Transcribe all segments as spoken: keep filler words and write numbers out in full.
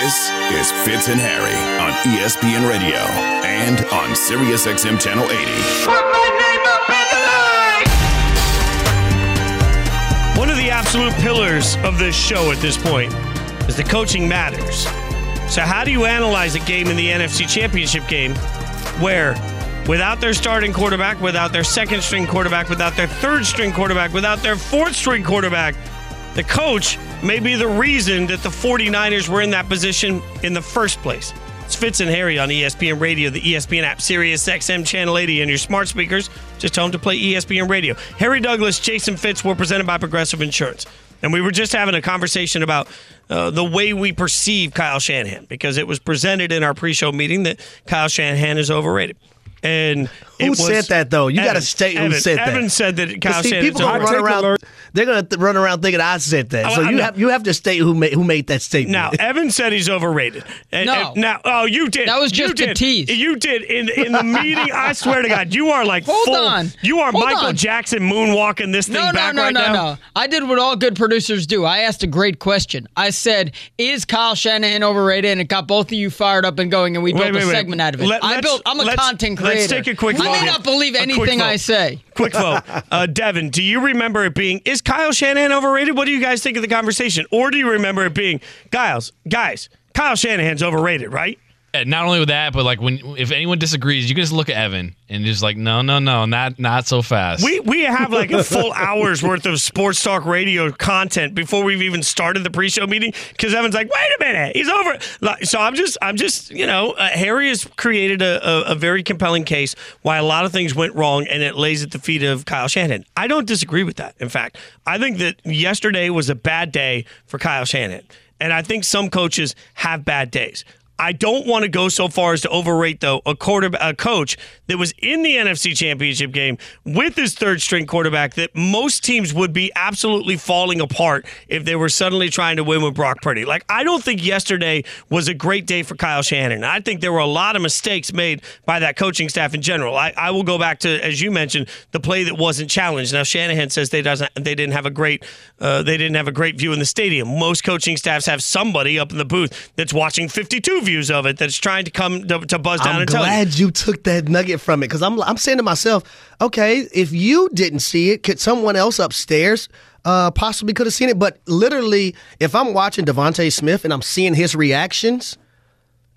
This is Fitz and Harry on E S P N Radio and on SiriusXM Channel eighty. Put my name up in the line! One of the absolute pillars of this show at this point is that coaching matters. So how do you analyze a game in the N F C Championship game where without their starting quarterback, without their second string quarterback, without their third string quarterback, without their fourth string quarterback, the coach may be the reason that the 49ers were in that position in the first place? It's Fitz and Harry on E S P N Radio, the E S P N app, SiriusXM Channel eighty, and your smart speakers. Just tell them to play E S P N Radio. Harry Douglas, Jason Fitz, we're presented by Progressive Insurance. And we were just having a conversation about uh, the way we perceive Kyle Shanahan, because it was presented in our pre-show meeting that Kyle Shanahan is overrated. And who it was, said that though? You got to state who Evan, said that. Evan said that. Kyle see, people gonna run around. They're gonna th- run around thinking I said that. So I, I, you no. have you have to state who made who made that statement. Now Evan said he's overrated. And, no, and now oh you did. That was just a tease. You did in in the meeting. I swear to God, you are like hold full, on. You are Hold Michael on. Jackson moonwalking this thing no, back no, no, right no, now. No, no, no, I did what all good producers do. I asked a great question. I said, "Is Kyle Shanahan overrated?" And it got both of you fired up and going, and we wait, built wait, a wait. segment out of it. Let, I built. I'm a content creator. Let's take a quick vote. I may not believe anything I say. Quick vote. Uh, Devin, do you remember it being, is Kyle Shanahan overrated? What do you guys think of the conversation? Or do you remember it being, guys, guys, Kyle Shanahan's overrated, right? And not only with that, but like when if anyone disagrees, you can just look at Evan and just like, no, no, no, not not so fast. We we have like a full hour's worth of sports talk radio content before we've even started the pre-show meeting because Evan's like, wait a minute, he's over. So I'm just I'm just you know, uh, Harry has created a, a, a very compelling case why a lot of things went wrong, and it lays at the feet of Kyle Shanahan. I don't disagree with that. In fact, I think that yesterday was a bad day for Kyle Shanahan, and I think some coaches have bad days. I don't want to go so far as to overrate, though, a quarterback, a coach that was in the N F C Championship game with his third-string quarterback that most teams would be absolutely falling apart if they were suddenly trying to win with Brock Purdy. Like, I don't think yesterday was a great day for Kyle Shanahan. I think there were a lot of mistakes made by that coaching staff in general. I, I will go back to, as you mentioned, the play that wasn't challenged. Now, Shanahan says they doesn't they didn't have a great uh, they didn't have a great view in the stadium. Most coaching staffs have somebody up in the booth that's watching fifty-two views. Of it that's trying to come to, to buzz down. I'm and glad tell you. you took that nugget from it, because I'm I'm saying to myself, okay, if you didn't see it, could someone else upstairs uh, possibly could have seen it? But literally, if I'm watching Devontae Smith and I'm seeing his reactions,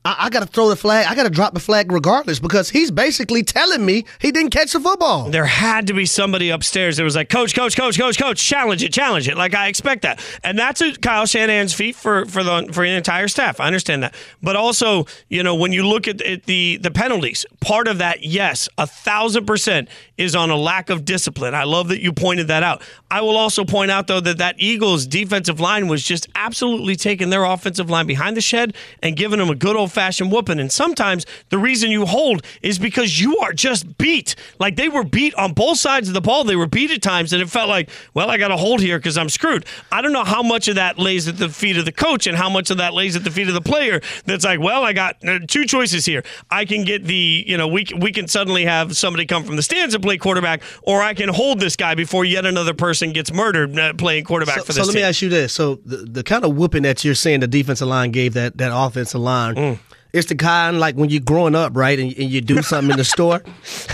I, I got to throw the flag. I got to drop the flag regardless, because he's basically telling me he didn't catch the football. There had to be somebody upstairs that was like, coach, coach, coach, coach, coach, challenge it, challenge it. Like, I expect that. And that's a Kyle Shanahan's feat for for the for the entire staff. I understand that. But also, you know, when you look at, at the, the penalties, part of that, yes, a thousand percent is on a lack of discipline. I love that you pointed that out. I will also point out, though, that that Eagles defensive line was just absolutely taking their offensive line behind the shed and giving them a good old fashion whooping. And sometimes the reason you hold is because you are just beat. Like, they were beat on both sides of the ball. They were beat at times, and it felt like, well, I got to hold here because I'm screwed. I don't know how much of that lays at the feet of the coach and how much of that lays at the feet of the player that's like, well, I got two choices here. I can get the, you know, we, we can suddenly have somebody come from the stands and play quarterback, or I can hold this guy before yet another person gets murdered playing quarterback so, for this So let team. me ask you this. So the, the kind of whooping that you're saying the defensive line gave that, that offensive line, mm. It's the kind like when you're growing up, right, and, and you do something in the store,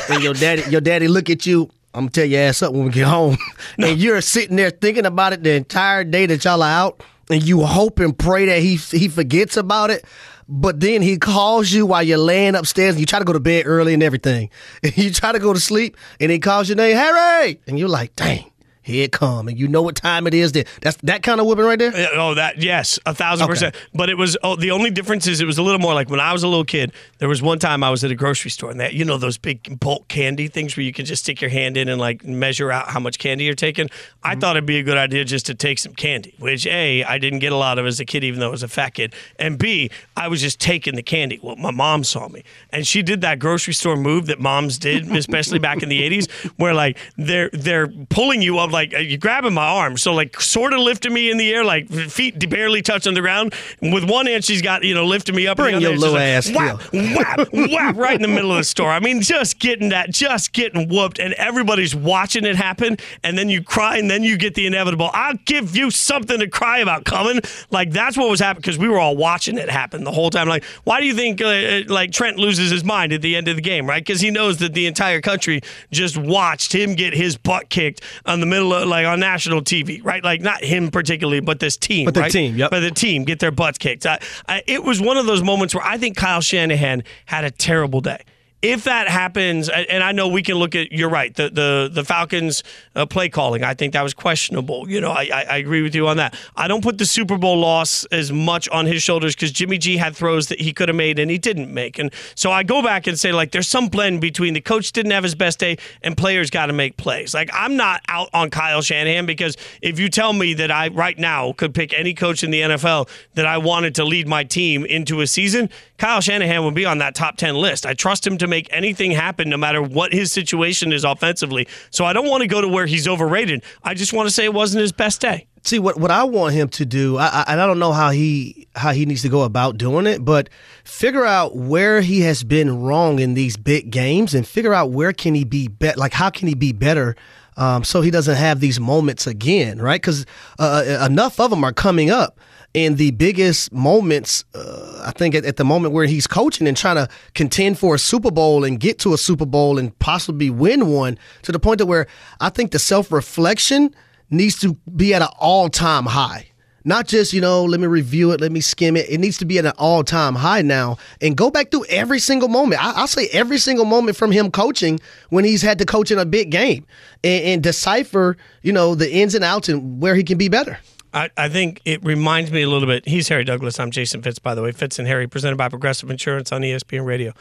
and your daddy your daddy look at you, I'm going to tear your ass up when we get home, no. and you're sitting there thinking about it the entire day that y'all are out, and you hope and pray that he he forgets about it, but then he calls you while you're laying upstairs, and you try to go to bed early and everything. And you try to go to sleep, and he calls your name, Harry! And you're like, dang. Here it come, and you know what time it is. That that's that kind of whooping right there. Oh, that yes, a thousand okay. percent. But it was oh, the only difference is it was a little more like when I was a little kid. There was one time I was at a grocery store, and that you know those big bulk candy things where you can just stick your hand in and like measure out how much candy you're taking. I mm-hmm. thought it'd be a good idea just to take some candy, which A, I didn't get a lot of as a kid, even though I was a fat kid, and B, I was just taking the candy. Well, my mom saw me, and she did that grocery store move that moms did, especially back in the eighties, where like they're they're pulling you up called, like, uh, you're grabbing my arm. So, like, sort of lifting me in the air, like, feet barely touching the ground. With one hand, she's got, you know, lifting me up. Bring your little ass. Whap, whap, whap, right in the middle of the store. I mean, just getting that, just getting whooped, and everybody's watching it happen, and then you cry, and then you get the inevitable, I'll give you something to cry about coming. Like, that's what was happening, because we were all watching it happen the whole time. Like, why do you think, uh, like, Trent loses his mind at the end of the game, right? Because he knows that the entire country just watched him get his butt kicked on the middle of, like, on national T V, right? Like, not him particularly, but this team, but the right? team, yep. But the team get their butts kicked. I, I, it was one of those moments where I think Kyle Shanahan had a terrible day. If that happens, and I know we can look at, you're right, the the, the Falcons uh, play calling. I think that was questionable. You know, I, I I agree with you on that. I don't put the Super Bowl loss as much on his shoulders because Jimmy G had throws that he could have made and he didn't make. And so I go back and say, like, there's some blend between the coach didn't have his best day and players got to make plays. Like, I'm not out on Kyle Shanahan because if you tell me that I right now could pick any coach in the N F L that I wanted to lead my team into a season, Kyle Shanahan would be on that top ten list. I trust him to make anything happen no matter what his situation is offensively. So I don't want to go to where he's overrated. I just want to say it wasn't his best day. See, what what I want him to do, I, I, and I don't know how he how he needs to go about doing it, but figure out where he has been wrong in these big games and figure out where can he be better, like how can he be better um, so he doesn't have these moments again, right? Because uh, enough of them are coming up. And the biggest moments, uh, I think, at, at the moment where he's coaching and trying to contend for a Super Bowl and get to a Super Bowl and possibly win one, to the point to where I think the self-reflection needs to be at an all-time high. Not just, you know, let me review it, let me skim it. It needs to be at an all-time high now and go back through every single moment. I, I'll say every single moment from him coaching when he's had to coach in a big game and, and decipher, you know, the ins and outs and where he can be better. I, I think it reminds me a little bit. He's Harry Douglas. I'm Jason Fitz, by the way. Fitz and Harry, presented by Progressive Insurance on E S P N Radio.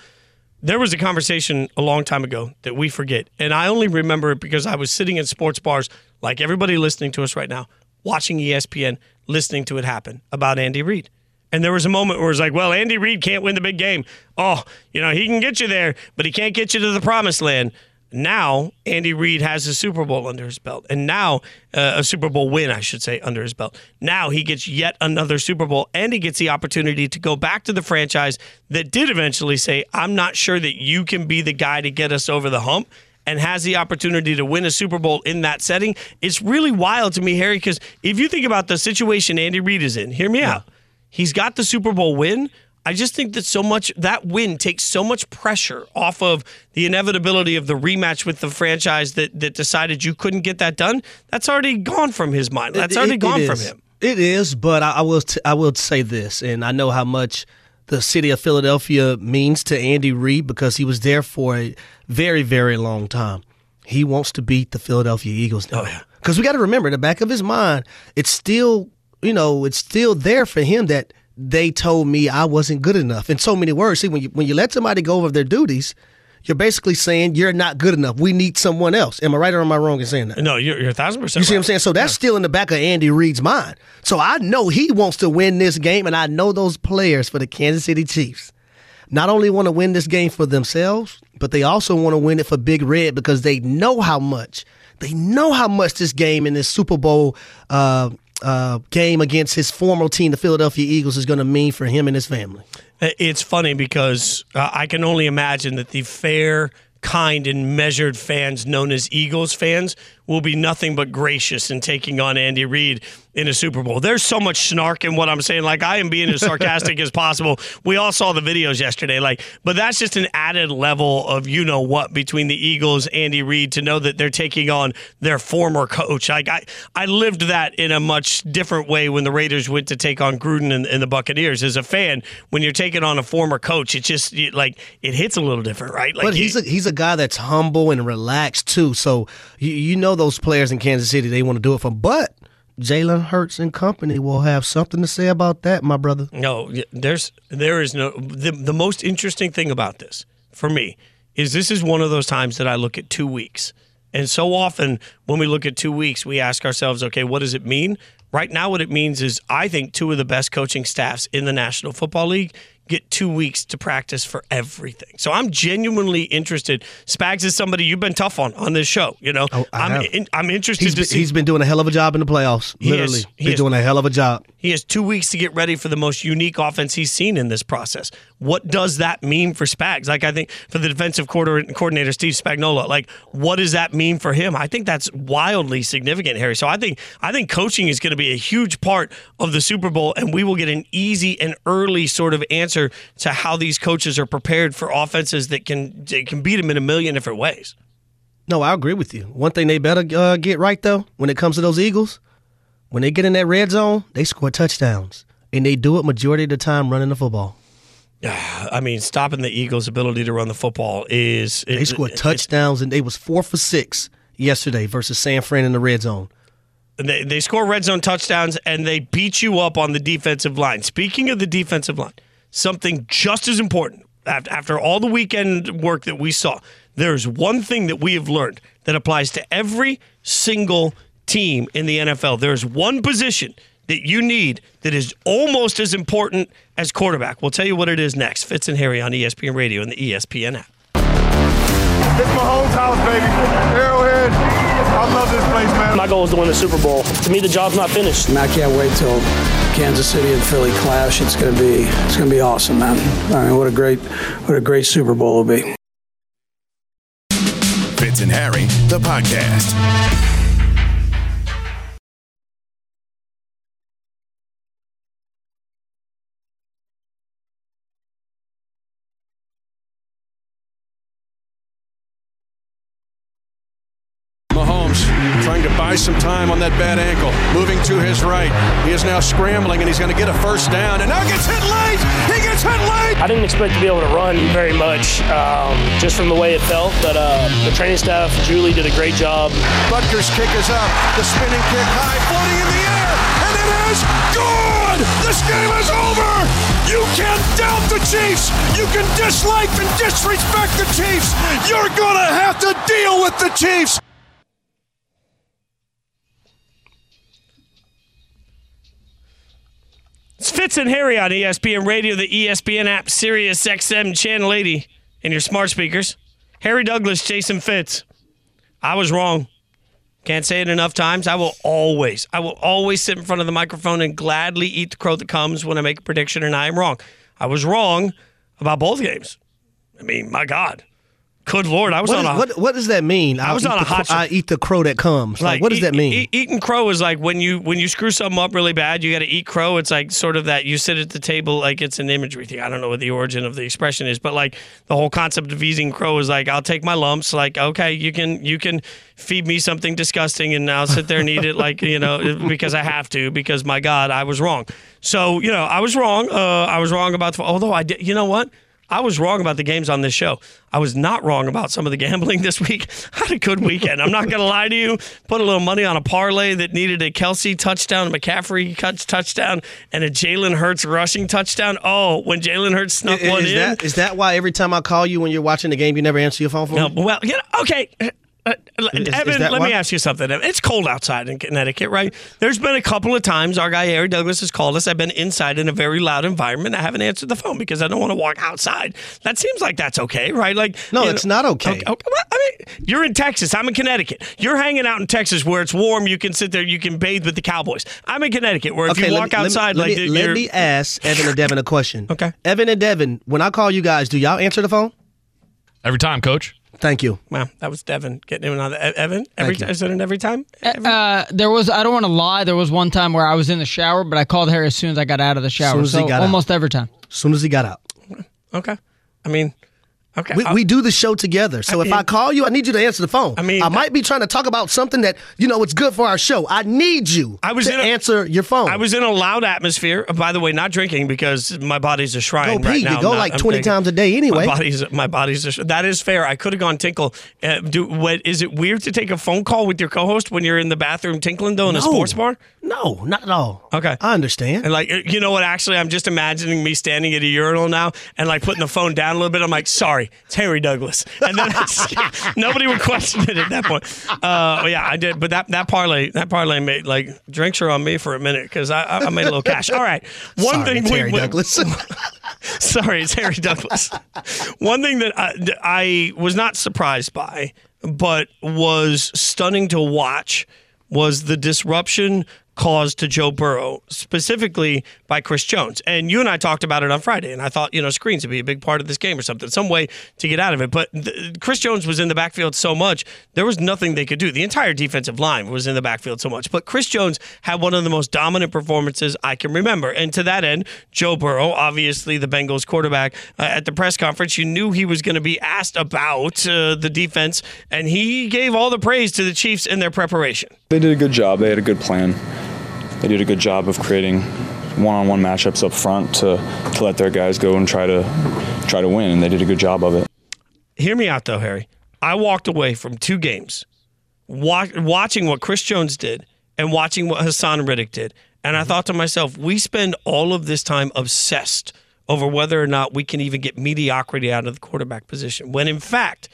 There was a conversation a long time ago that we forget, and I only remember it because I was sitting in sports bars, like everybody listening to us right now, watching E S P N, listening to it happen, about Andy Reid. And there was a moment where it was like, well, Andy Reid can't win the big game. Oh, you know, he can get you there, but he can't get you to the promised land. Now, Andy Reid has a Super Bowl under his belt. And now, uh, a Super Bowl win, I should say, under his belt. Now he gets yet another Super Bowl, and he gets the opportunity to go back to the franchise that did eventually say, I'm not sure that you can be the guy to get us over the hump, and has the opportunity to win a Super Bowl in that setting. It's really wild to me, Harry, because if you think about the situation Andy Reid is in, hear me yeah. out. He's got the Super Bowl win. I just think that so much that win takes so much pressure off of the inevitability of the rematch with the franchise that that decided you couldn't get that done. That's already gone from his mind. That's already it, it, gone it from him. It is, but I, I will t- I will say this, and I know how much the city of Philadelphia means to Andy Reid because he was there for a very, very long time. He wants to beat the Philadelphia Eagles now. Oh, yeah. Because we got to remember, in the back of his mind, it's still, you know, it's still there for him that they told me I wasn't good enough. In so many words, see, when you, when you let somebody go over their duties, you're basically saying you're not good enough. We need someone else. Am I right or am I wrong in saying that? No, you're, you're a thousand percent You see right. what I'm saying? So that's yeah. still in the back of Andy Reid's mind. So I know he wants to win this game, and I know those players for the Kansas City Chiefs not only want to win this game for themselves, but they also want to win it for Big Red because they know how much. They know how much this game in this Super Bowl uh Uh, game against his former team, the Philadelphia Eagles, is going to mean for him and his family. It's funny because uh, I can only imagine that the fair, kind, and measured fans known as Eagles fans will be nothing but gracious in taking on Andy Reid in a Super Bowl. There's so much snark in what I'm saying. Like, I am being as sarcastic as possible. We all saw the videos yesterday. Like, but that's just an added level of you-know-what between the Eagles, Andy Reid, to know that they're taking on their former coach. Like, I, I lived that in a much different way when the Raiders went to take on Gruden and, and the Buccaneers. As a fan, when you're taking on a former coach, it just, it, like, it hits a little different, right? Like, but he's a, he's a guy that's humble and relaxed, too. So, you, you know those players in Kansas City, they want to do it for him. But Jalen Hurts and company will have something to say about that, my brother. No, there's there is no the, the most interesting thing about this for me is this is one of those times that I look at two weeks. And so often when we look at two weeks, we ask ourselves, okay, what does it mean? Right now what it means is I think two of the best coaching staffs in the National Football League get two weeks to practice for everything. So I'm genuinely interested. Spags is somebody you've been tough on on this show. You know, oh, I'm in, I'm interested he's to been, see. He's been doing a hell of a job in the playoffs. He literally, is, he been is, doing a hell of a job. He has two weeks to get ready for the most unique offense he's seen in this process. What does that mean for Spags? Like, I think for the defensive coordinator Steve Spagnuolo, like, what does that mean for him? I think that's wildly significant, Harry. So I think I think coaching is going to be a huge part of the Super Bowl, and we will get an easy and early sort of answer to how these coaches are prepared for offenses that can that can beat them in a million different ways. No, I agree with you. One thing they better uh, get right, though, when it comes to those Eagles, when they get in that red zone, they score touchdowns, and they do it majority of the time running the football. I mean, stopping the Eagles' ability to run the football is... It, they scored touchdowns, and they was four for six yesterday versus San Fran in the red zone. They, they score red zone touchdowns, and they beat you up on the defensive line. Speaking of the defensive line, something just as important, after all the weekend work that we saw, there's one thing that we have learned that applies to every single team in the N F L. There's one position that you need that is almost as important as quarterback. We'll tell you what it is next. Fitz and Harry on E S P N Radio and the E S P N app. It's Mahomes' house, baby. Arrowhead. I love this place, man. My goal is to win the Super Bowl. To me, the job's not finished. And I can't wait till Kansas City and Philly clash. It's gonna be, it's gonna be awesome, man. I mean, what a great, what a great Super Bowl it'll be. Fitz and Harry, the podcast. Some time on that bad ankle, moving to his right. He is now scrambling, and he's going to get a first down, and now gets hit late. He gets hit late. I didn't expect to be able to run very much, um, just from the way it felt, but uh, the training staff, Julie, did a great job. Butker's kick is up. The spinning kick high, floating in the air, and it is good. This game is over. You can't doubt the Chiefs. You can dislike and disrespect the Chiefs. You're going to have to deal with the Chiefs. It's Fitz and Harry on E S P N Radio, the E S P N app, SiriusXM, Channel eighty, and your smart speakers. Harry Douglas, Jason Fitz. I was wrong. Can't say it enough times. I will always, I will always sit in front of the microphone and gladly eat the crow that comes when I make a prediction and I am wrong. I was wrong about both games. I mean, my God. Good Lord, I was what on is, a... What, what does that mean? I was on a hot cro- I eat the crow that comes. Like, like what does eat, that mean? Eat, eating crow is like when you when you screw something up really bad, you got to eat crow. It's like sort of that you sit at the table like it's an imagery thing. I don't know what the origin of the expression is, but like the whole concept of eating crow is like, I'll take my lumps. Like, okay, you can you can feed me something disgusting and I'll sit there and eat it like, you know, because I have to, because my God, I was wrong. So, you know, I was wrong. Uh, I was wrong about... The, although I did... You know what? I was wrong about the games on this show. I was not wrong about some of the gambling this week. I had a good weekend. I'm not going to lie to you. Put a little money on a parlay that needed a Kelsey touchdown, a McCaffrey touchdown, and a Jalen Hurts rushing touchdown. Oh, when Jalen Hurts snuck is, one is in. That, is that why every time I call you when you're watching the game, you never answer your phone for no, me? Well, you know, okay. Uh, is, Evan, is let why? me ask you something. It's cold outside in Connecticut, right? There's been a couple of times our guy Harry Douglas has called us. I've been inside in a very loud environment. I haven't answered the phone because I don't want to walk outside. That seems like that's okay, right? Like, no, it's know, not okay. okay, okay. Well, I mean, you're in Texas. I'm in Connecticut. You're hanging out in Texas where it's warm. You can sit there. You can bathe with the Cowboys. I'm in Connecticut where if okay, you walk me, outside, let me, like, let me, you're, let me ask Evan and Devin a question. Okay, Evan and Devin, when I call you guys, do y'all answer the phone? Every time, Coach. Thank you. Wow, that was Devin getting in on the Evan. Every time, is it an every time? Every? Uh, there was. I don't want to lie. There was one time where I was in the shower, but I called Harry as soon as I got out of the shower. As soon as so he got almost out. Every time. As soon as he got out. Okay. I mean, okay. We, we do the show together, so I mean, if I call you, I need you to answer the phone. I mean, I might be trying to talk about something that you know it's good for our show. I need you. I was to in a, answer your phone. I was in a loud atmosphere. By the way, not drinking because my body's a shrine. Go right pee. Now, you go not, like I'm twenty thinking, times a day anyway. My body's my body's a shrine. That is fair. I could have gone tinkle. Uh, do what? Is it weird to take a phone call with your co-host when you're in the bathroom tinkling though in no. a sports bar? No, not at all. Okay, I understand. And like, you know what? Actually, I'm just imagining me standing at a urinal now and like putting the phone down a little bit. I'm like, sorry. It's Harry Douglas. And then nobody would question it at that point. Uh, yeah, I did. But that, that parlay, that parlay made, like, drinks are on me for a minute because I, I made a little cash. All right. One Sorry, thing we Harry Douglas. Sorry, it's Harry Douglas. One thing that I, that I was not surprised by, but was stunning to watch, was the disruption caused to Joe Burrow, specifically by Chris Jones. And you and I talked about it on Friday, and I thought, you know, screens would be a big part of this game or something, some way to get out of it. But th- Chris Jones was in the backfield so much, there was nothing they could do. The entire defensive line was in the backfield so much. But Chris Jones had one of the most dominant performances I can remember. And to that end, Joe Burrow, obviously the Bengals quarterback, uh, at the press conference, you knew he was going to be asked about uh, the defense, and he gave all the praise to the Chiefs in their preparation. They did a good job. They had a good plan. They did a good job of creating one-on-one matchups up front to, to let their guys go and try to try to win, and they did a good job of it. Hear me out, though, Harry. I walked away from two games watch, watching what Chris Jones did and watching what Haason Reddick did, and I thought to myself, we spend all of this time obsessed over whether or not we can even get mediocrity out of the quarterback position, when in fact,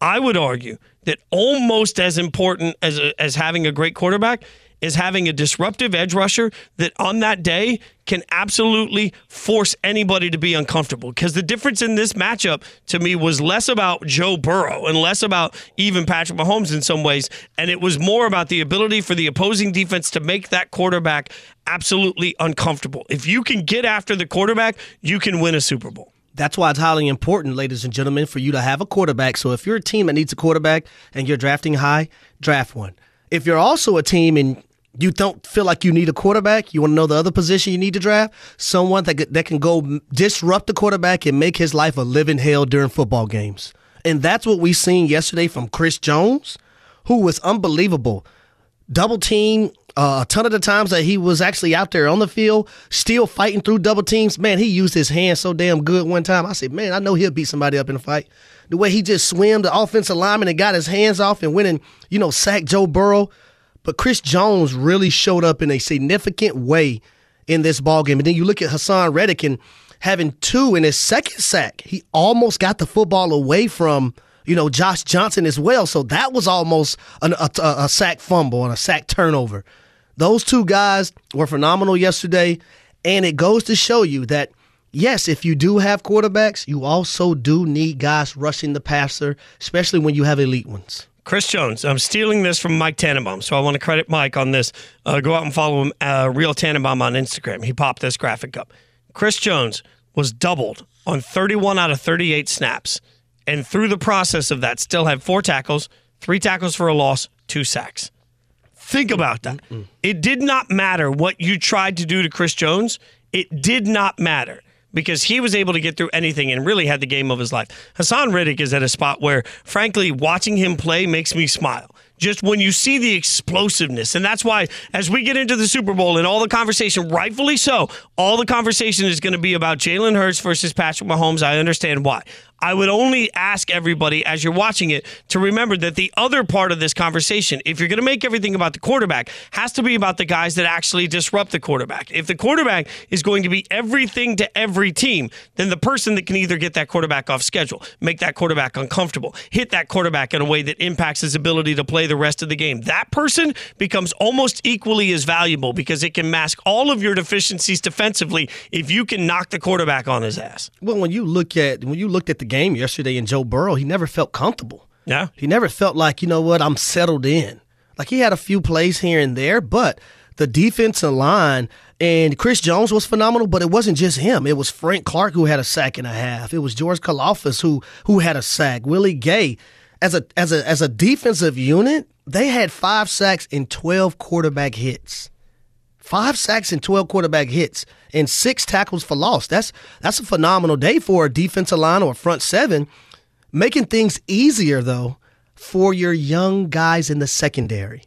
I would argue that almost as important as a, as having a great quarterback is having a disruptive edge rusher that on that day can absolutely force anybody to be uncomfortable. Because the difference in this matchup to me was less about Joe Burrow and less about even Patrick Mahomes in some ways, and it was more about the ability for the opposing defense to make that quarterback absolutely uncomfortable. If you can get after the quarterback, you can win a Super Bowl. That's why it's highly important, ladies and gentlemen, for you to have a quarterback. So if you're a team that needs a quarterback and you're drafting high, draft one. If you're also a team and you don't feel like you need a quarterback, you want to know the other position you need to draft, someone that that can go disrupt the quarterback and make his life a living hell during football games. And that's what we seen yesterday from Chris Jones, who was unbelievable. Double team uh, a ton of the times that he was actually out there on the field, still fighting through double teams. Man, he used his hands so damn good one time. I said, man, I know he'll beat somebody up in a fight. The way he just swam the offensive lineman and got his hands off and went and, you know, sacked Joe Burrow. But Chris Jones really showed up in a significant way in this ballgame. And then you look at Haason Reddick and having two in his second sack. He almost got the football away from, you know, Josh Johnson as well. So that was almost an, a, a sack fumble and a sack turnover. Those two guys were phenomenal yesterday. And it goes to show you that, yes, if you do have quarterbacks, you also do need guys rushing the passer, especially when you have elite ones. Chris Jones, I'm stealing this from Mike Tannenbaum, so I want to credit Mike on this. Uh, go out and follow him, uh, Real Tannenbaum on Instagram. He popped this graphic up. Chris Jones was doubled on thirty-one out of thirty-eight snaps, and through the process of that, still had four tackles, three tackles for a loss, two sacks. Think about that. Mm-mm. It did not matter what you tried to do to Chris Jones. It did not matter, because he was able to get through anything and really had the game of his life. Haason Reddick is at a spot where, frankly, watching him play makes me smile. Just when you see the explosiveness, and that's why as we get into the Super Bowl and all the conversation, rightfully so, all the conversation is going to be about Jalen Hurts versus Patrick Mahomes. I understand why. I would only ask everybody as you're watching it to remember that the other part of this conversation, if you're going to make everything about the quarterback, has to be about the guys that actually disrupt the quarterback. If the quarterback is going to be everything to every team, then the person that can either get that quarterback off schedule, make that quarterback uncomfortable, hit that quarterback in a way that impacts his ability to play the rest of the game, that person becomes almost equally as valuable because it can mask all of your deficiencies defensively if you can knock the quarterback on his ass. Well, when you look at when you looked at the game yesterday in Joe Burrow, he never felt comfortable. Yeah. He never felt like, you know what, I'm settled in. Like, he had a few plays here and there, but the defensive line and Chris Jones was phenomenal, but it wasn't just him. It was Frank Clark who had a sack and a half. It was George Kalofas who who had a sack. Willie Gay. As a as a as a defensive unit, they had five sacks and twelve quarterback hits. Five sacks and twelve quarterback hits and six tackles for loss. That's that's a phenomenal day for a defensive line or a front seven. Making things easier, though, for your young guys in the secondary.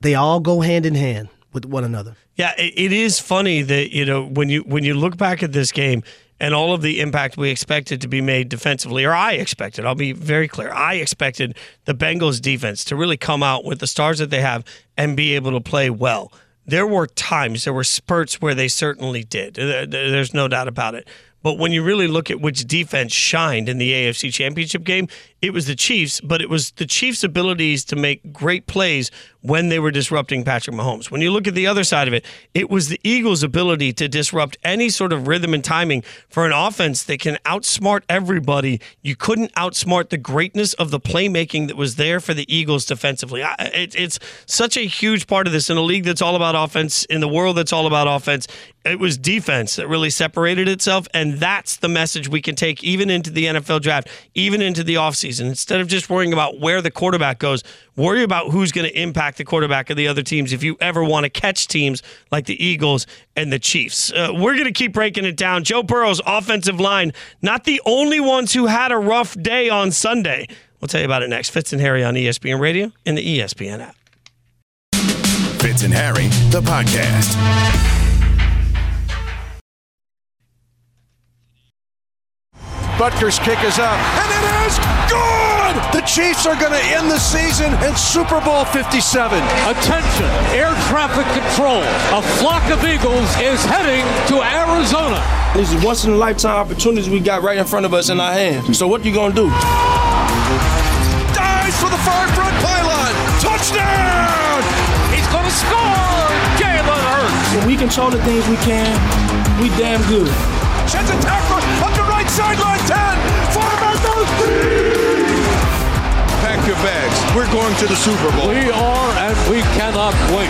They all go hand in hand with one another. Yeah, it, it is funny that, you know, when you when you look back at this game and all of the impact we expected to be made defensively, or I expected, I'll be very clear, I expected the Bengals defense to really come out with the stars that they have and be able to play well. There were times, there were spurts where they certainly did. There's no doubt about it. But when you really look at which defense shined in the A F C Championship game, it was the Chiefs, but it was the Chiefs' abilities to make great plays when they were disrupting Patrick Mahomes. When you look at the other side of it, it was the Eagles' ability to disrupt any sort of rhythm and timing for an offense that can outsmart everybody. You couldn't outsmart the greatness of the playmaking that was there for the Eagles defensively. It's such a huge part of this in a league that's all about offense, in the world that's all about offense. It was defense that really separated itself, and that's the message we can take even into the N F L draft, even into the offseason. Instead of just worrying about where the quarterback goes, worry about who's going to impact the quarterback of the other teams if you ever want to catch teams like the Eagles and the Chiefs. Uh, we're going to keep breaking it down. Joe Burrow's offensive line, not the only ones who had a rough day on Sunday. We'll tell you about it next. Fitz and Harry on E S P N Radio and the E S P N app. Fitz and Harry, the podcast. Butker's kick is up, and it is good! The Chiefs are going to end the season in Super Bowl fifty-seven. Attention, air traffic control. A flock of Eagles is heading to Arizona. This is once-in-a-lifetime opportunities we got right in front of us in our hands. So what you going to do? Dives for the far front pylon. Touchdown! He's going to score! Jalen Hurts. When we control the things we can, we damn good. Sheds a tackle up the right sideline, ten, forward motion. Pack your bags. We're going to the Super Bowl. We are, and we cannot wait.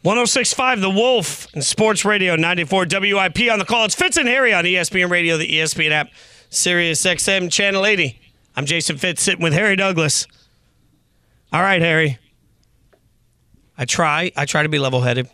one oh six point five The Wolf and Sports Radio ninety-four W I P on the call. It's Fitz and Harry on E S P N Radio, the E S P N app, SiriusXM Channel eighty. I'm Jason Fitz, sitting with Harry Douglas. All right, Harry. I try. I try to be level-headed.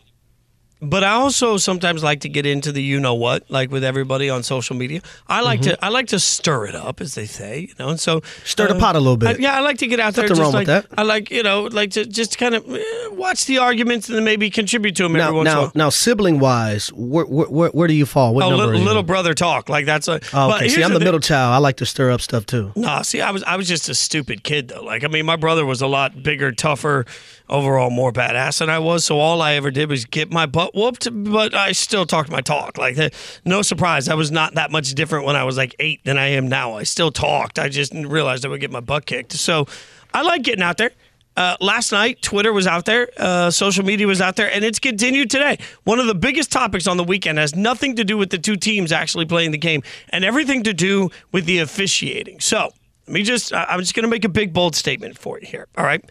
But I also sometimes like to get into the you-know-what, like with everybody on social media. I like mm-hmm. to I like to stir it up, as they say, you know, and so... Stir the uh, pot a little bit. I, yeah, I like to get out There's there. Nothing just wrong like, with that. I like, you know, like to just kind of watch the arguments and then maybe contribute to them now, every once now, in a while. Now, sibling-wise, where, where, where do you fall? What oh, number little, you little brother talk. Like, that's a... Oh, okay. See, I'm the, the middle child. I like to stir up stuff, too. No, nah, see, I was I was just a stupid kid, though. Like, I mean, my brother was a lot bigger, tougher, overall more badass than I was, so all I ever did was get my butt whooped, but I still talked my talk. Like, no surprise, I was not that much different when I was like eight than I am now. I still talked. I just realized I would get my butt kicked. So I like getting out there. Uh, last night, Twitter was out there, uh, social media was out there, and it's continued today. One of the biggest topics on the weekend has nothing to do with the two teams actually playing the game and everything to do with the officiating. So let me just, I'm just going to make a big, bold statement for you here. All right.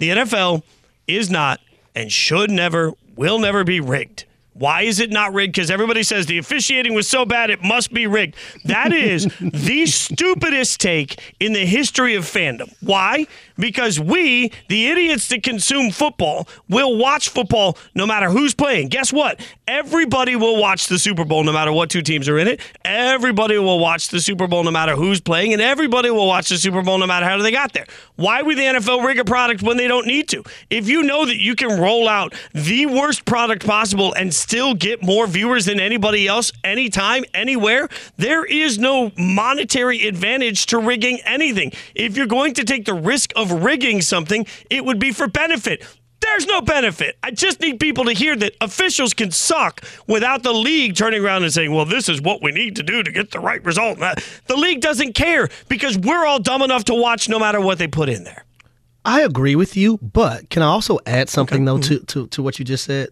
The N F L is not and should never, will never be rigged. Why is it not rigged? Because everybody says the officiating was so bad it must be rigged. That is the stupidest take in the history of fandom. Why? Because we, the idiots that consume football, will watch football no matter who's playing. Guess what? Everybody will watch the Super Bowl no matter what two teams are in it. Everybody will watch the Super Bowl no matter who's playing, and everybody will watch the Super Bowl no matter how they got there. Why would the N F L rig a product when they don't need to? If you know that you can roll out the worst product possible and still get more viewers than anybody else, anytime, anywhere, there is no monetary advantage to rigging anything. If you're going to take the risk of rigging something, it would be for benefit. There's no benefit. I just need people to hear that officials can suck without the league turning around and saying, well, this is what we need to do to get the right result. The league doesn't care because we're all dumb enough to watch no matter what they put in there. I agree with you, but can I also add something, okay. though, to, to, to what you just said?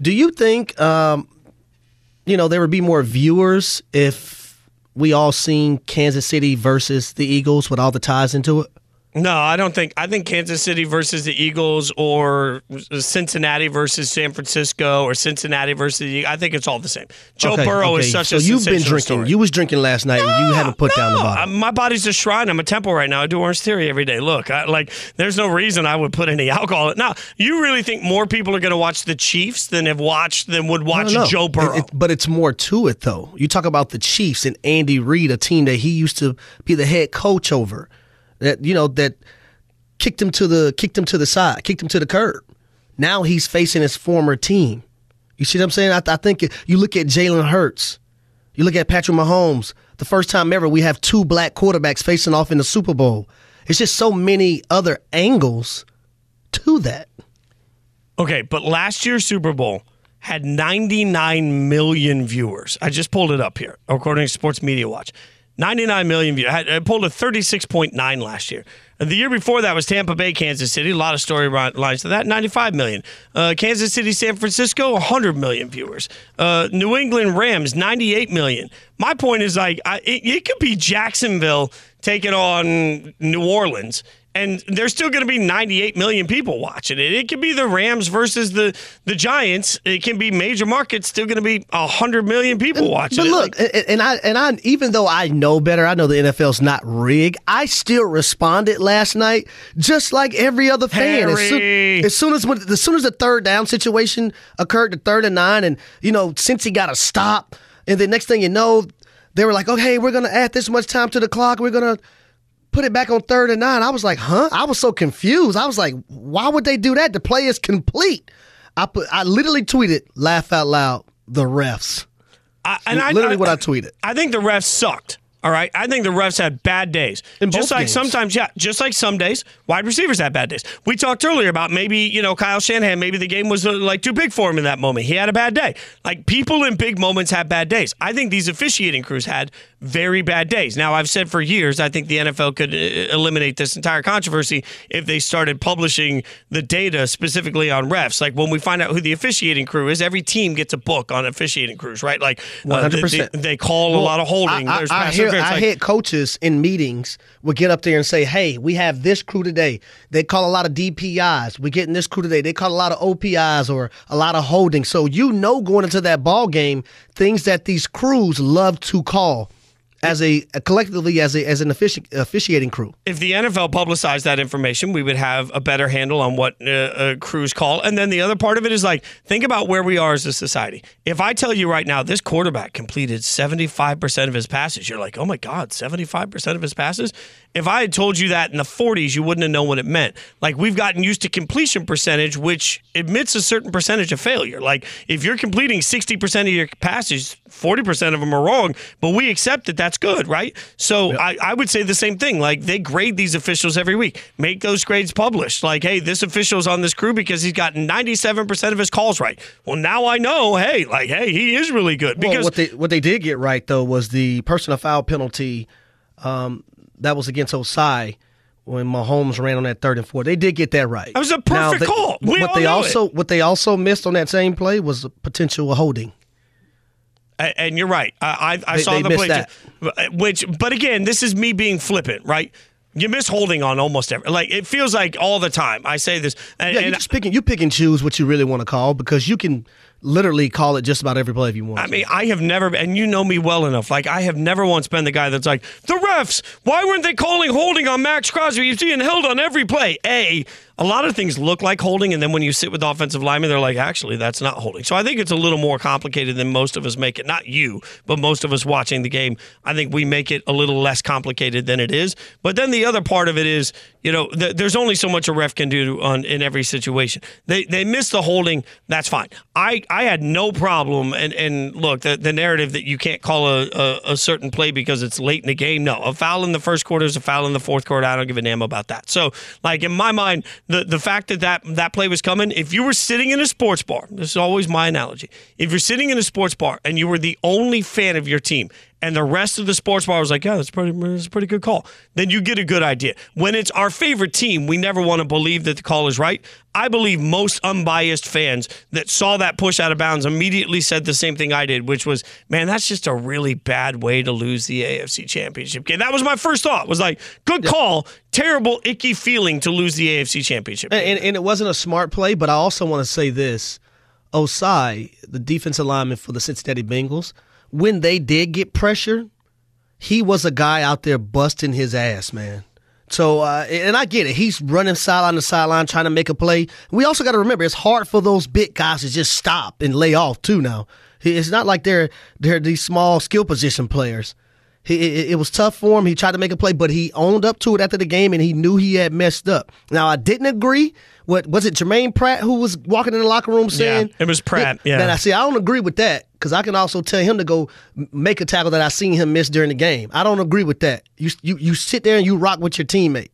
Do you think, um, you know, there would be more viewers if we all seen Kansas City versus the Eagles with all the ties into it? No, I don't think. I think Kansas City versus the Eagles or Cincinnati versus San Francisco or Cincinnati versus the Eagles, I think it's all the same. Joe okay, Burrow okay. is such so a sensational So you've been drinking. Story. You was drinking last night no, and you haven't put no. down the bottle. I, my body's a shrine. I'm a temple right now. I do Orange Theory every day. Look, I, like, there's no reason I would put any alcohol in. Now, you really think more people are going to watch the Chiefs than have watched than would watch no, no. Joe Burrow? It, it, but it's more to it, though. You talk about the Chiefs and Andy Reid, a team that he used to be the head coach over. That you know that kicked him to the kicked him to the side, kicked him to the curb. Now he's facing his former team. You see what I'm saying? I, th- I think it, you look at Jalen Hurts, you look at Patrick Mahomes. The first time ever we have two black quarterbacks facing off in the Super Bowl. It's just so many other angles to that. Okay, but last year's Super Bowl had ninety-nine million viewers. I just pulled it up here, according to Sports Media Watch. ninety-nine million viewers. I pulled a thirty-six point nine last year. The year before that was Tampa Bay, Kansas City. A lot of storylines to that. ninety-five million. Uh, Kansas City, San Francisco, one hundred million viewers. Uh, New England Rams, ninety-eight million. My point is, like, I, it, it could be Jacksonville taking on New Orleans, and there's still going to be ninety-eight million people watching it. It could be the Rams versus the, the Giants. It can be major markets, still going to be one hundred million people and, watching but it. But look, like, and I and I even though I know better, I know the N F L's not rigged, I still responded last night just like every other fan. As soon, as soon as when, as soon as the third down situation occurred, the third and nine, and, you know, since he got a stop, and the next thing you know, they were like, okay, oh, hey, we're going to add this much time to the clock. We're going to put it back on third and nine. I was like, huh? I was so confused. I was like, why would they do that? The play is complete. I put, I literally tweeted, laugh out loud, the refs. I, and literally I, I, what I tweeted. I think the refs sucked. All right, I think the refs had bad days. In just like games. Sometimes, yeah, just like some days, wide receivers had bad days. We talked earlier about maybe, you know, Kyle Shanahan, maybe the game was uh, like too big for him in that moment. He had a bad day. Like, people in big moments have bad days. I think these officiating crews had very bad days. Now, I've said for years, I think the N F L could uh, eliminate this entire controversy if they started publishing the data specifically on refs. Like, when we find out who the officiating crew is, every team gets a book on officiating crews, right? Like, uh, one hundred percent. They, they call well, a lot of holding. I, I, There's I hear I like, head coaches in meetings would get up there and say, hey, we have this crew today. They call a lot of D P Is. We're getting this crew today. They call a lot of O P Is or a lot of holding. So, you know, going into that ball game, things that these crews love to call as a collectively as a as an offici- officiating crew. If the N F L publicized that information, we would have a better handle on what uh, uh, crews call. And then the other part of it is, like, think about where we are as a society. If I tell you right now, this quarterback completed seventy-five percent of his passes, you're like, oh my God, seventy-five percent of his passes? If I had told you that in the forties, you wouldn't have known what it meant. Like, we've gotten used to completion percentage, which admits a certain percentage of failure. Like, if you're completing sixty percent of your passes, forty percent of them are wrong, but we accept that that's That's good, right? So yep. I, I would say the same thing. Like, they grade these officials every week. Make those grades published. Like, hey, this official's on this crew because he's got ninety-seven percent of his calls right. Well, now I know, hey, like, hey, he is really good. Because well, what they what they did get right, though, was the personal foul penalty um, that was against Ossai when Mahomes ran on that third and four. They did get that right. That was a perfect now, they, call. We what all they know also it. What they also missed on that same play was a potential holding. And you're right. I I, I they, saw they the play, that. which, but again, this is me being flippant, right? You miss holding on almost every. Like, it feels like all the time I say this. And, yeah, you just picking you pick and choose what you really want to call, because you can literally call it just about every play if you want. I mean, I have never, and you know me well enough. Like, I have never once been the guy that's like, the refs, why weren't they calling holding on Max Crosby? He's being held on every play. A, a lot of things look like holding, and then when you sit with offensive linemen, they're like, actually, that's not holding. So I think it's a little more complicated than most of us make it. Not you, but most of us watching the game. I think we make it a little less complicated than it is. But then the other part of it is, you know, th- there's only so much a ref can do on in every situation. They they miss the holding. That's fine. I, I had no problem. And, and look, the, the narrative that you can't call a, a, a certain play because it's late in the game. No, a foul in the first quarter is a foul in the fourth quarter. I don't give a damn about that. So, like, in my mind, the, the fact that, that that play was coming, if you were sitting in a sports bar, this is always my analogy. If you're sitting in a sports bar and you were the only fan of your team, and the rest of the sports bar was like, yeah, that's pretty, that's a pretty good call, then you get a good idea. When it's our favorite team, we never want to believe that the call is right. I believe most unbiased fans that saw that push out of bounds immediately said the same thing I did, which was, man, that's just a really bad way to lose the A F C Championship game. That was my first thought, was like, good call, terrible, icky feeling to lose the A F C Championship game. And, and it wasn't a smart play, but I also want to say this. Ossai, the defensive lineman for the Cincinnati Bengals, when they did get pressure, he was a guy out there busting his ass, man. So, uh, and I get it. He's running sideline to sideline trying to make a play. We also got to remember, it's hard for those big guys to just stop and lay off too now. It's not like they're, they're these small skill position players. He, it, it was tough for him. He tried to make a play, but he owned up to it after the game, and he knew he had messed up. Now, I didn't agree. What was it, Jermaine Pratt, who was walking in the locker room saying? Yeah, it was Pratt, yeah. And I see, I don't agree with that, because I can also tell him to go make a tackle that I seen him miss during the game. I don't agree with that. You you you sit there and you rock with your teammate.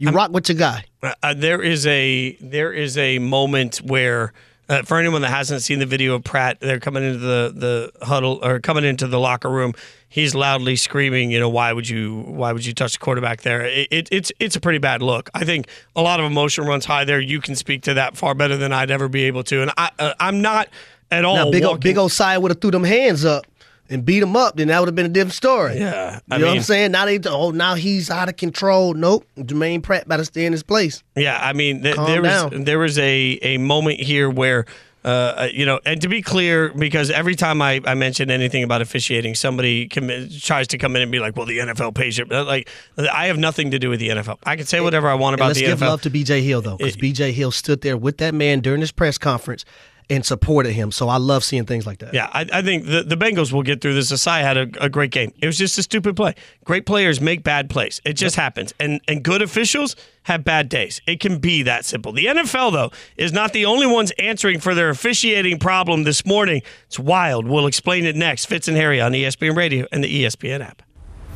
You I'm, rock with your guy. Uh, there is a there is a moment where, uh, for anyone that hasn't seen the video of Pratt, they're coming into the, the huddle or coming into the locker room. He's loudly screaming, you know, why would you why would you touch the quarterback there? It, it, it's it's a pretty bad look. I think a lot of emotion runs high there. You can speak to that far better than I'd ever be able to. And I uh, I'm not at all. Now, big old, big Ossai would have threw them hands up and beat him up, then that would have been a different story. Yeah, I you know mean, what I'm saying? Now they, oh, now he's out of control. Nope, Jermaine Pratt better stay in his place. Yeah, I mean, th- there down. was there was a a moment here where, uh, you know, and to be clear, because every time I, I mention anything about officiating, somebody comm- tries to come in and be like, well, the N F L pays you. Like, I have nothing to do with the N F L. I can say whatever I want about the N F L. Let's give love to B J. Hill, though, because B J. Hill stood there with that man during his press conference and supported him. So I love seeing things like that. Yeah, I, I think the, the Bengals will get through this. Ossai had a, a great game. It was just a stupid play. Great players make bad plays. It just yep. happens. And and good officials have bad days. It can be that simple. The N F L, though, is not the only ones answering for their officiating problem this morning. It's wild. We'll explain it next. Fitz and Harry on E S P N Radio and the E S P N app.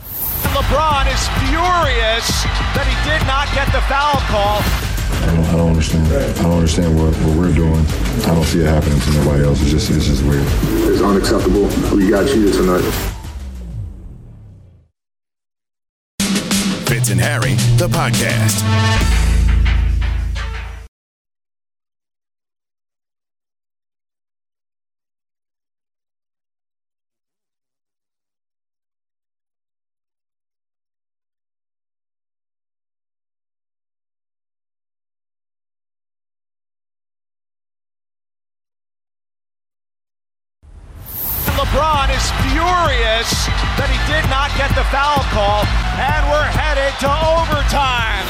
LeBron is furious that he did not get the foul call. I don't, I don't understand. I don't understand what, what we're doing. I don't see it happening to nobody else. It's just, it's just weird. It's unacceptable. We got cheated tonight. Fitz and Harry, the podcast. Furious that he did not get the foul call, and we're headed to overtime.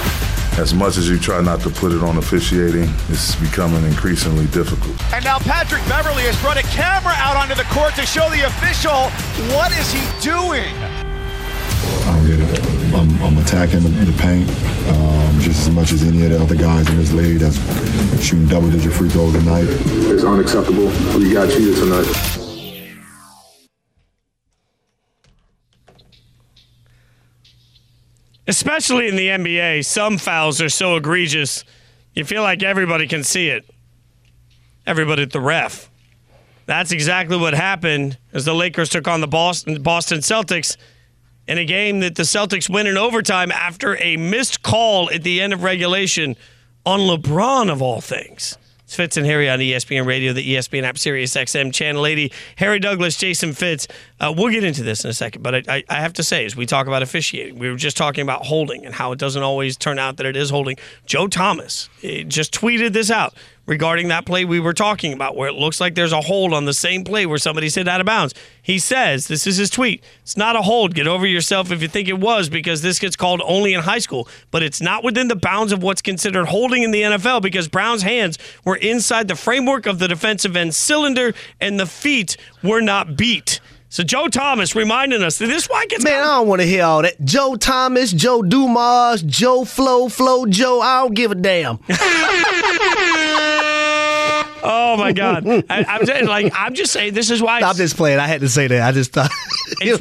As much as you try not to put it on officiating, it's becoming increasingly difficult. And now Patrick Beverley has brought a camera out onto the court to show the official what is he doing. I don't get it. I'm, I'm attacking the paint um, just as much as any of the other guys in this league that's shooting double-digit free throws tonight. It's unacceptable. We got cheated tonight. Especially in the N B A, some fouls are so egregious, you feel like everybody can see it. Everybody at the ref. That's exactly what happened as the Lakers took on the Boston, Boston Celtics in a game that the Celtics win in overtime after a missed call at the end of regulation on LeBron, of all things. It's Fitz and Harry on E S P N Radio, the E S P N app, SiriusXM, Channel eighty. Harry Douglas, Jason Fitz. Uh, we'll get into this in a second, but I, I, I have to say, as we talk about officiating, we were just talking about holding and how it doesn't always turn out that it is holding. Joe Thomas just tweeted this out regarding that play we were talking about, where it looks like there's a hold on the same play where somebody's hit out of bounds. He says, this is his tweet, it's not a hold. Get over yourself if you think it was, because this gets called only in high school. But it's not within the bounds of what's considered holding in the N F L, because Brown's hands were inside the framework of the defensive end cylinder and the feet were not beat. So Joe Thomas reminding us that this why gets man, out. I don't want to hear all that. Joe Thomas, Joe Dumas, Joe Flo, Flo Joe. I don't give a damn. Oh my God! I, I'm just, like I'm just saying, this is why. Stop this playing. I had to say that. I just thought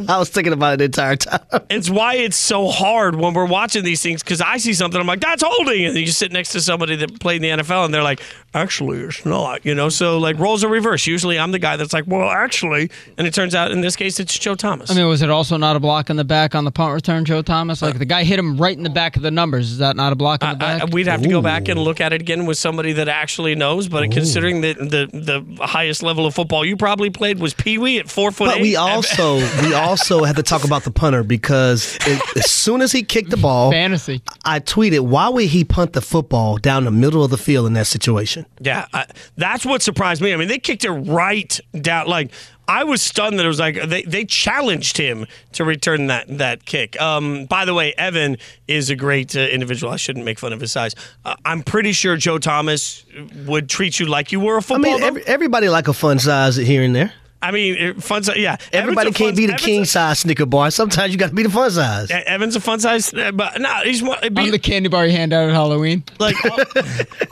I was thinking about it the entire time. It's why it's so hard when we're watching these things, because I see something, I'm like, that's holding, and then you sit next to somebody that played in the N F L, and they're like, actually, it's not. You know, so like roles are reversed. Usually, I'm the guy that's like, well, actually, and it turns out in this case, it's Joe Thomas. I mean, was it also not a block in the back on the punt return, Joe Thomas? Like uh, the guy hit him right in the back of the numbers. Is that not a block in the back? I, I, we'd have Ooh. to go back and look at it again with somebody that actually knows, but considering the, the the highest level of football you probably played was Pee Wee at four foot eight. But we also we also had to talk about the punter, because it, as soon as he kicked the ball, fantasy. I tweeted, why would he punt the football down the middle of the field in that situation? Yeah, I, that's what surprised me. I mean, they kicked it right down. Like, I was stunned that it was like they, they challenged him to return that that kick. Um, by the way, Evan is a great uh, individual. I shouldn't make fun of his size. Uh, I'm pretty sure Joe Thomas would treat you like you were a football. I mean, every, everybody like a fun size here and there. I mean, fun size, yeah. Everybody Evan's can't be the king size Snicker bar. Sometimes you got to be the fun size. Yeah, Evan's a fun size, but no, he's one. I'm the candy bar you hand out at Halloween. Like, all,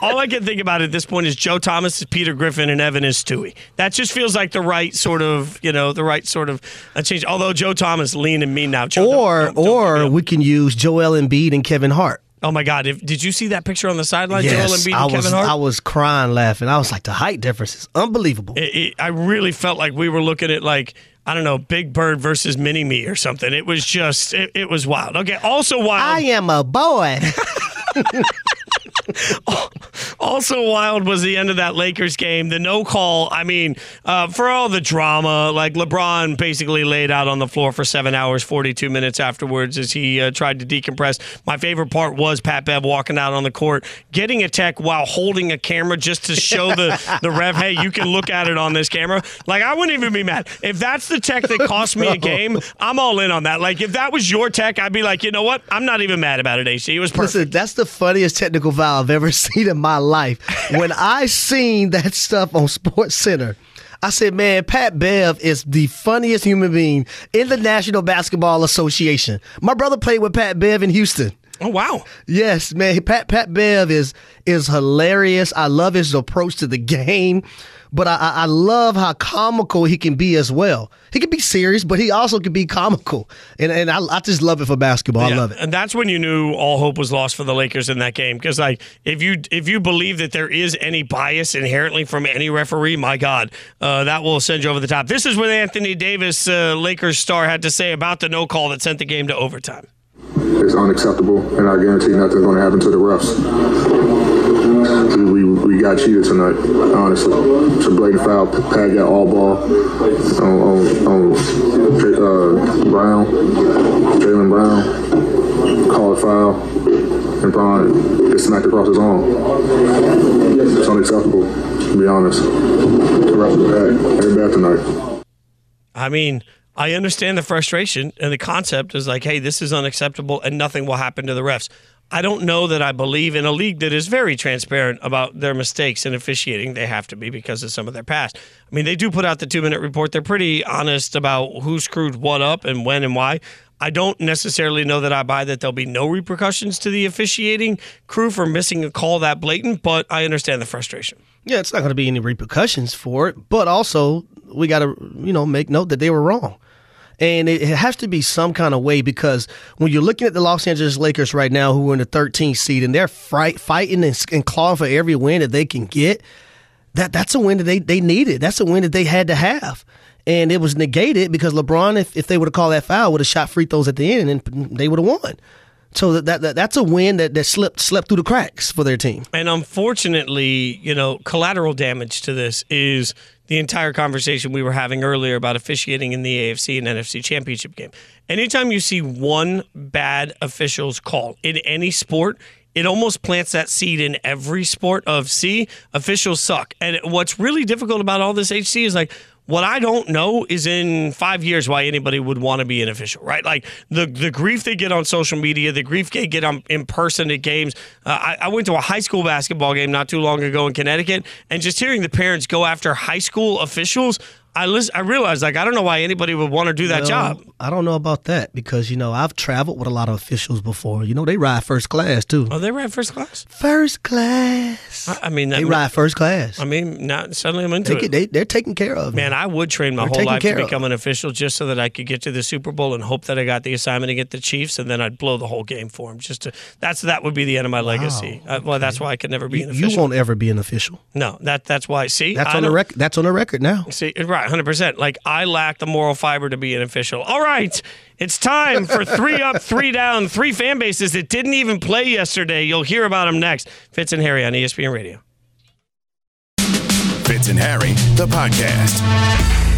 all I can think about at this point is Joe Thomas is Peter Griffin and Evan is Stewie. That just feels like the right sort of, you know, the right sort of a change. Although Joe Thomas lean and mean now. Joe, or don't, don't, don't or we can use Joel Embiid and Kevin Hart. Oh, my God. If, did you see that picture on the sideline, yes, Joel Embiid and I was, Kevin Hart? I was crying laughing. I was like, the height difference is unbelievable. It, it, I really felt like we were looking at, like, I don't know, Big Bird versus Mini-Me or something. It was just, it, it was wild. Okay, also wild. I am a boy. Also wild was the end of that Lakers game. The no call, I mean, uh, for all the drama, like LeBron basically laid out on the floor for seven hours, forty-two minutes afterwards as he uh, tried to decompress. My favorite part was Pat Bev walking out on the court, getting a tech while holding a camera just to show the, the ref, hey, you can look at it on this camera. Like, I wouldn't even be mad. If that's the tech that cost me a game, I'm all in on that. Like, if that was your tech, I'd be like, you know what? I'm not even mad about it, A C. It was perfect. Listen, that's the funniest technical foul I've ever seen in my life. When I seen that stuff on SportsCenter, I said, man, Pat Bev is the funniest human being in the National Basketball Association. My brother played with Pat Bev in Houston. Oh, wow. Yes, man. Pat Pat Bev is is hilarious. I love his approach to the game, but I, I love how comical he can be as well. He can be serious, but he also can be comical. And and I, I just love it for basketball. Yeah. I love it. And that's when you knew all hope was lost for the Lakers in that game. Because like if you if you believe that there is any bias inherently from any referee, my God, uh, that will send you over the top. This is what Anthony Davis, uh, Lakers star, had to say about the no call that sent the game to overtime. It's unacceptable, and I guarantee nothing's going to happen to the refs. We, we, we got cheated tonight, honestly. It's a blatant foul. Pat got all ball on, on, on uh, Brown, Jalen Brown, called foul, and Brown gets smacked across his arm. It's unacceptable, to be honest. The refs were bad. They're bad tonight. I mean... I understand the frustration, and the concept is like, hey, this is unacceptable and nothing will happen to the refs. I don't know that I believe in a league that is very transparent about their mistakes in officiating. They have to be because of some of their past. I mean, they do put out the two-minute report. They're pretty honest about who screwed what up and when and why. I don't necessarily know that I buy that there'll be no repercussions to the officiating crew for missing a call that blatant, but I understand the frustration. Yeah, it's not going to be any repercussions for it, but also we got to, you know, make note that they were wrong. And it has to be some kind of way, because when you're looking at the Los Angeles Lakers right now, who are in the thirteenth seed, and they're fright, fighting and, and clawing for every win that they can get, that that's a win that they, they needed. That's a win that they had to have. And it was negated because LeBron, if, if they would have called that foul, would have shot free throws at the end, and they would have won. So that, that that's a win that, that slipped slept through the cracks for their team. And unfortunately, you know, collateral damage to this is the entire conversation we were having earlier about officiating in the A F C and N F C championship game. Anytime you see one bad official's call in any sport, it almost plants that seed in every sport of, see, officials suck. And what's really difficult about all this, H C, is like, what I don't know is in five years why anybody would want to be an official, right? Like the, the grief they get on social media, the grief they get on, in person at games. Uh, I, I went to a high school basketball game not too long ago in Connecticut, and just hearing the parents go after high school officials, I listen, I realized, like, I don't know why anybody would want to do that well, job. I don't know about that because, you know, I've traveled with a lot of officials before. You know, they ride first class, too. Oh, they ride first class? First class. I, I mean, They I mean, ride first class. I mean, not suddenly I'm into they, it. They, they're taken care of. Man, I would train my they're whole life to become of. an official just so that I could get to the Super Bowl and hope that I got the assignment to get the Chiefs, and then I'd blow the whole game for them. Just to, that's, that would be the end of my wow, legacy. Okay. I, well, that's why I could never be you, an official. You won't ever be an official. No, that that's why. See? That's, on the, rec- that's on the record now. See, right. one hundred percent. Like, I lack the moral fiber to be an official. All right. It's time for three up, three down, three fan bases that didn't even play yesterday. You'll hear about them next. Fitz and Harry on E S P N Radio. Fitz and Harry, the podcast.